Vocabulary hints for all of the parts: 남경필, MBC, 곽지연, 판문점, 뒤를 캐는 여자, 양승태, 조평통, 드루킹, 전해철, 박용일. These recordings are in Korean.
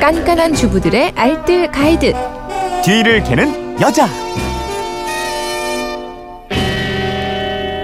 깐깐한 주부들의 알뜰 가이드. 뒤를 캐는 여자.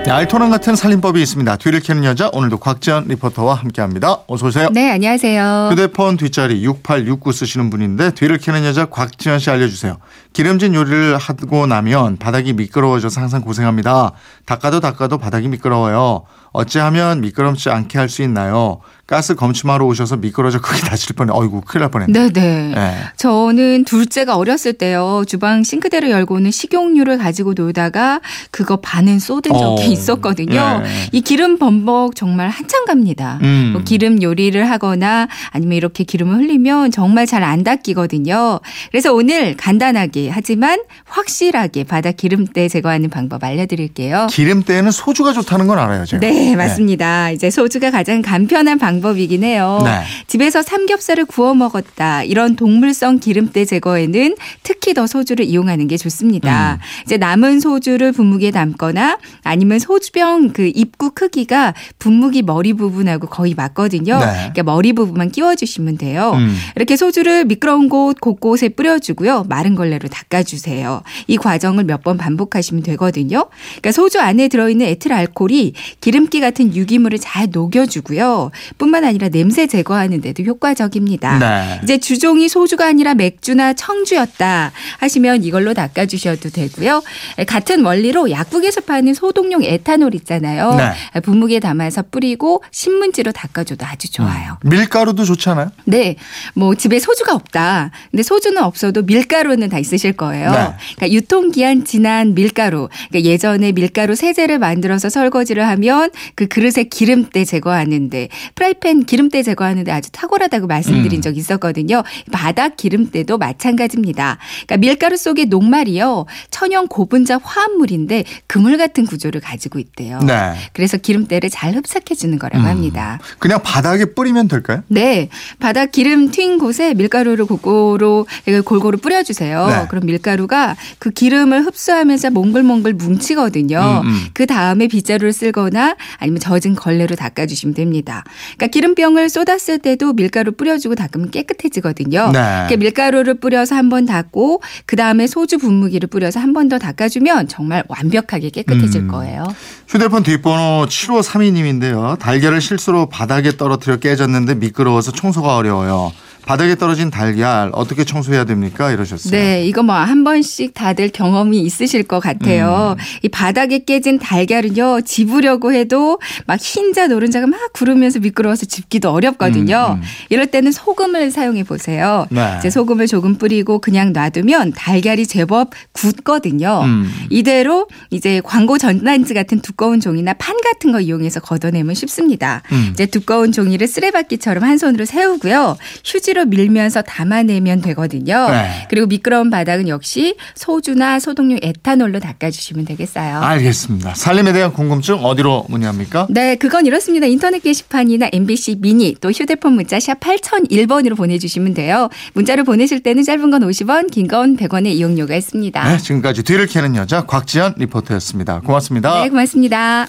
알토란 같은 살림법이 있습니다. 뒤를 캐는 여자, 오늘도 곽지연 리포터와 함께합니다. 어서 오세요. 네, 안녕하세요. 휴대폰 뒷자리 6869 쓰시는 분인데 뒤를 캐는 여자 곽지연 씨 알려주세요. 기름진 요리를 하고 나면 바닥이 미끄러워져서 항상 고생합니다. 닦아도 바닥이 미끄러워요. 어찌하면 미끄럽지 않게 할 수 있나요? 가스 검침하러 오셔서 미끄러져 크게 다칠 뻔해. 어이구, 큰일 날 뻔했네. 네네. 네. 저는 둘째가 어렸을 때요. 주방 싱크대를 열고는 식용유를 가지고 놀다가 그거 반은 쏟은 적이 있었거든요. 네. 이 기름 범벅 정말 한참 갑니다. 뭐 기름 요리를 하거나 아니면 이렇게 기름을 흘리면 정말 잘 안 닦이거든요. 그래서 오늘 간단하게 하지만 확실하게 바닥 기름때 제거하는 방법 알려드릴게요. 기름때에는 소주가 좋다는 건 알아요, 제가. 네, 맞습니다. 네. 이제 소주가 가장 간편한 방법이긴 해요. 네. 집에서 삼겹살을 구워 먹었다. 이런 동물성 기름때 제거에는 특히 더 소주를 이용하는 게 좋습니다. 이제 남은 소주를 분무기에 담거나 아니면 소주병 그 입구 크기가 분무기 머리 부분하고 거의 맞거든요. 네. 그러니까 머리 부분만 끼워주시면 돼요. 이렇게 소주를 미끄러운 곳 곳곳에 뿌려주고요. 마른 걸레로 닦아주세요. 이 과정을 몇 번 반복하시면 되거든요. 그러니까 소주 안에 들어있는 에틸알코올이 기름기 같은 유기물을 잘 녹여주고요. 뿐만 아니라 냄새 제거하는 데도 효과적입니다. 네. 이제 주종이 소주가 아니라 맥주나 청주였다 하시면 이걸로 닦아주셔도 되고요. 같은 원리로 약국에서 파는 소독용 에탄올 있잖아요. 네. 분무기에 담아서 뿌리고 신문지로 닦아줘도 아주 좋아요. 밀가루도 좋잖아요. 네. 뭐 집에 소주가 없다. 근데 소주는 없어도 밀가루는 다 있으실 거예요. 네. 그러니까 유통기한 지난 밀가루. 그러니까 예전에 밀가루 세제를 만들어서 설거지를 하면 그 그릇에 기름때 제거하는데 프라이팬 기름때 제거하는데 아주 탁월하다고 말씀드린 적이 있었거든요. 바닥 기름때도 마찬가지입니다. 그러니까 밀가루 속의 녹말이요. 천연 고분자 화합물인데 그물 같은 구조를 가지고 있대요. 네. 그래서 기름때를 잘 흡착해주는 거라고 합니다. 그냥 바닥에 뿌리면 될까요? 네. 바닥 기름 튄 곳에 밀가루를 골고루 뿌려주세요. 네. 그럼 밀가루가 그 기름을 흡수하면서 몽글몽글 뭉치거든요. 그 다음에 빗자루를 쓸거나 아니면 젖은 걸레로 닦아주시면 됩니다. 그러니까 기름병을 쏟았을 때도 밀가루 뿌려주고 닦으면 깨끗해지거든요. 네. 그러니까 밀가루를 뿌려서 한 번 닦고 그다음에 소주 분무기를 뿌려서 한 번 더 닦아주면 정말 완벽하게 깨끗해질 거예요. 휴대폰 뒷번호 7532님인데요. 달걀을 실수로 바닥에 떨어뜨려 깨졌는데 미끄러워서 청소가 어려워요. 바닥에 떨어진 달걀 어떻게 청소해야 됩니까? 이러셨어요. 네. 이거 뭐 한 번씩 다들 경험이 있으실 것 같아요. 이 바닥에 깨진 달걀은요. 집으려고 해도 막 흰자 노른자가 막 구르면서 미끄러워서 집기도 어렵거든요. 이럴 때는 소금을 사용해 보세요. 네. 이제 소금을 조금 뿌리고 그냥 놔두면 달걀이 제법 굳거든요. 이대로 이제 광고 전단지 같은 두꺼운 종이나 판 같은 거 이용해서 걷어내면 쉽습니다. 이제 두꺼운 종이를 쓰레받기처럼 한 손으로 세우고요. 휴지로 밀면서 담아내면 되거든요. 네. 그리고 미끄러운 바닥은 역시 소주나 소독용 에탄올로 닦아주시면 되겠어요. 알겠습니다. 살림에 대한 궁금증 어디로 문의합니까? 네. 그건 이렇습니다. 인터넷 게시판이나 MBC 미니 또 휴대폰 문자 샵 8001번으로 보내주시면 돼요. 문자를 보내실 때는 짧은 건 50원 긴 건 100원의 이용료가 있습니다. 네, 지금까지 뒤를 캐는 여자 곽지연 리포터였습니다. 고맙습니다. 네. 고맙습니다.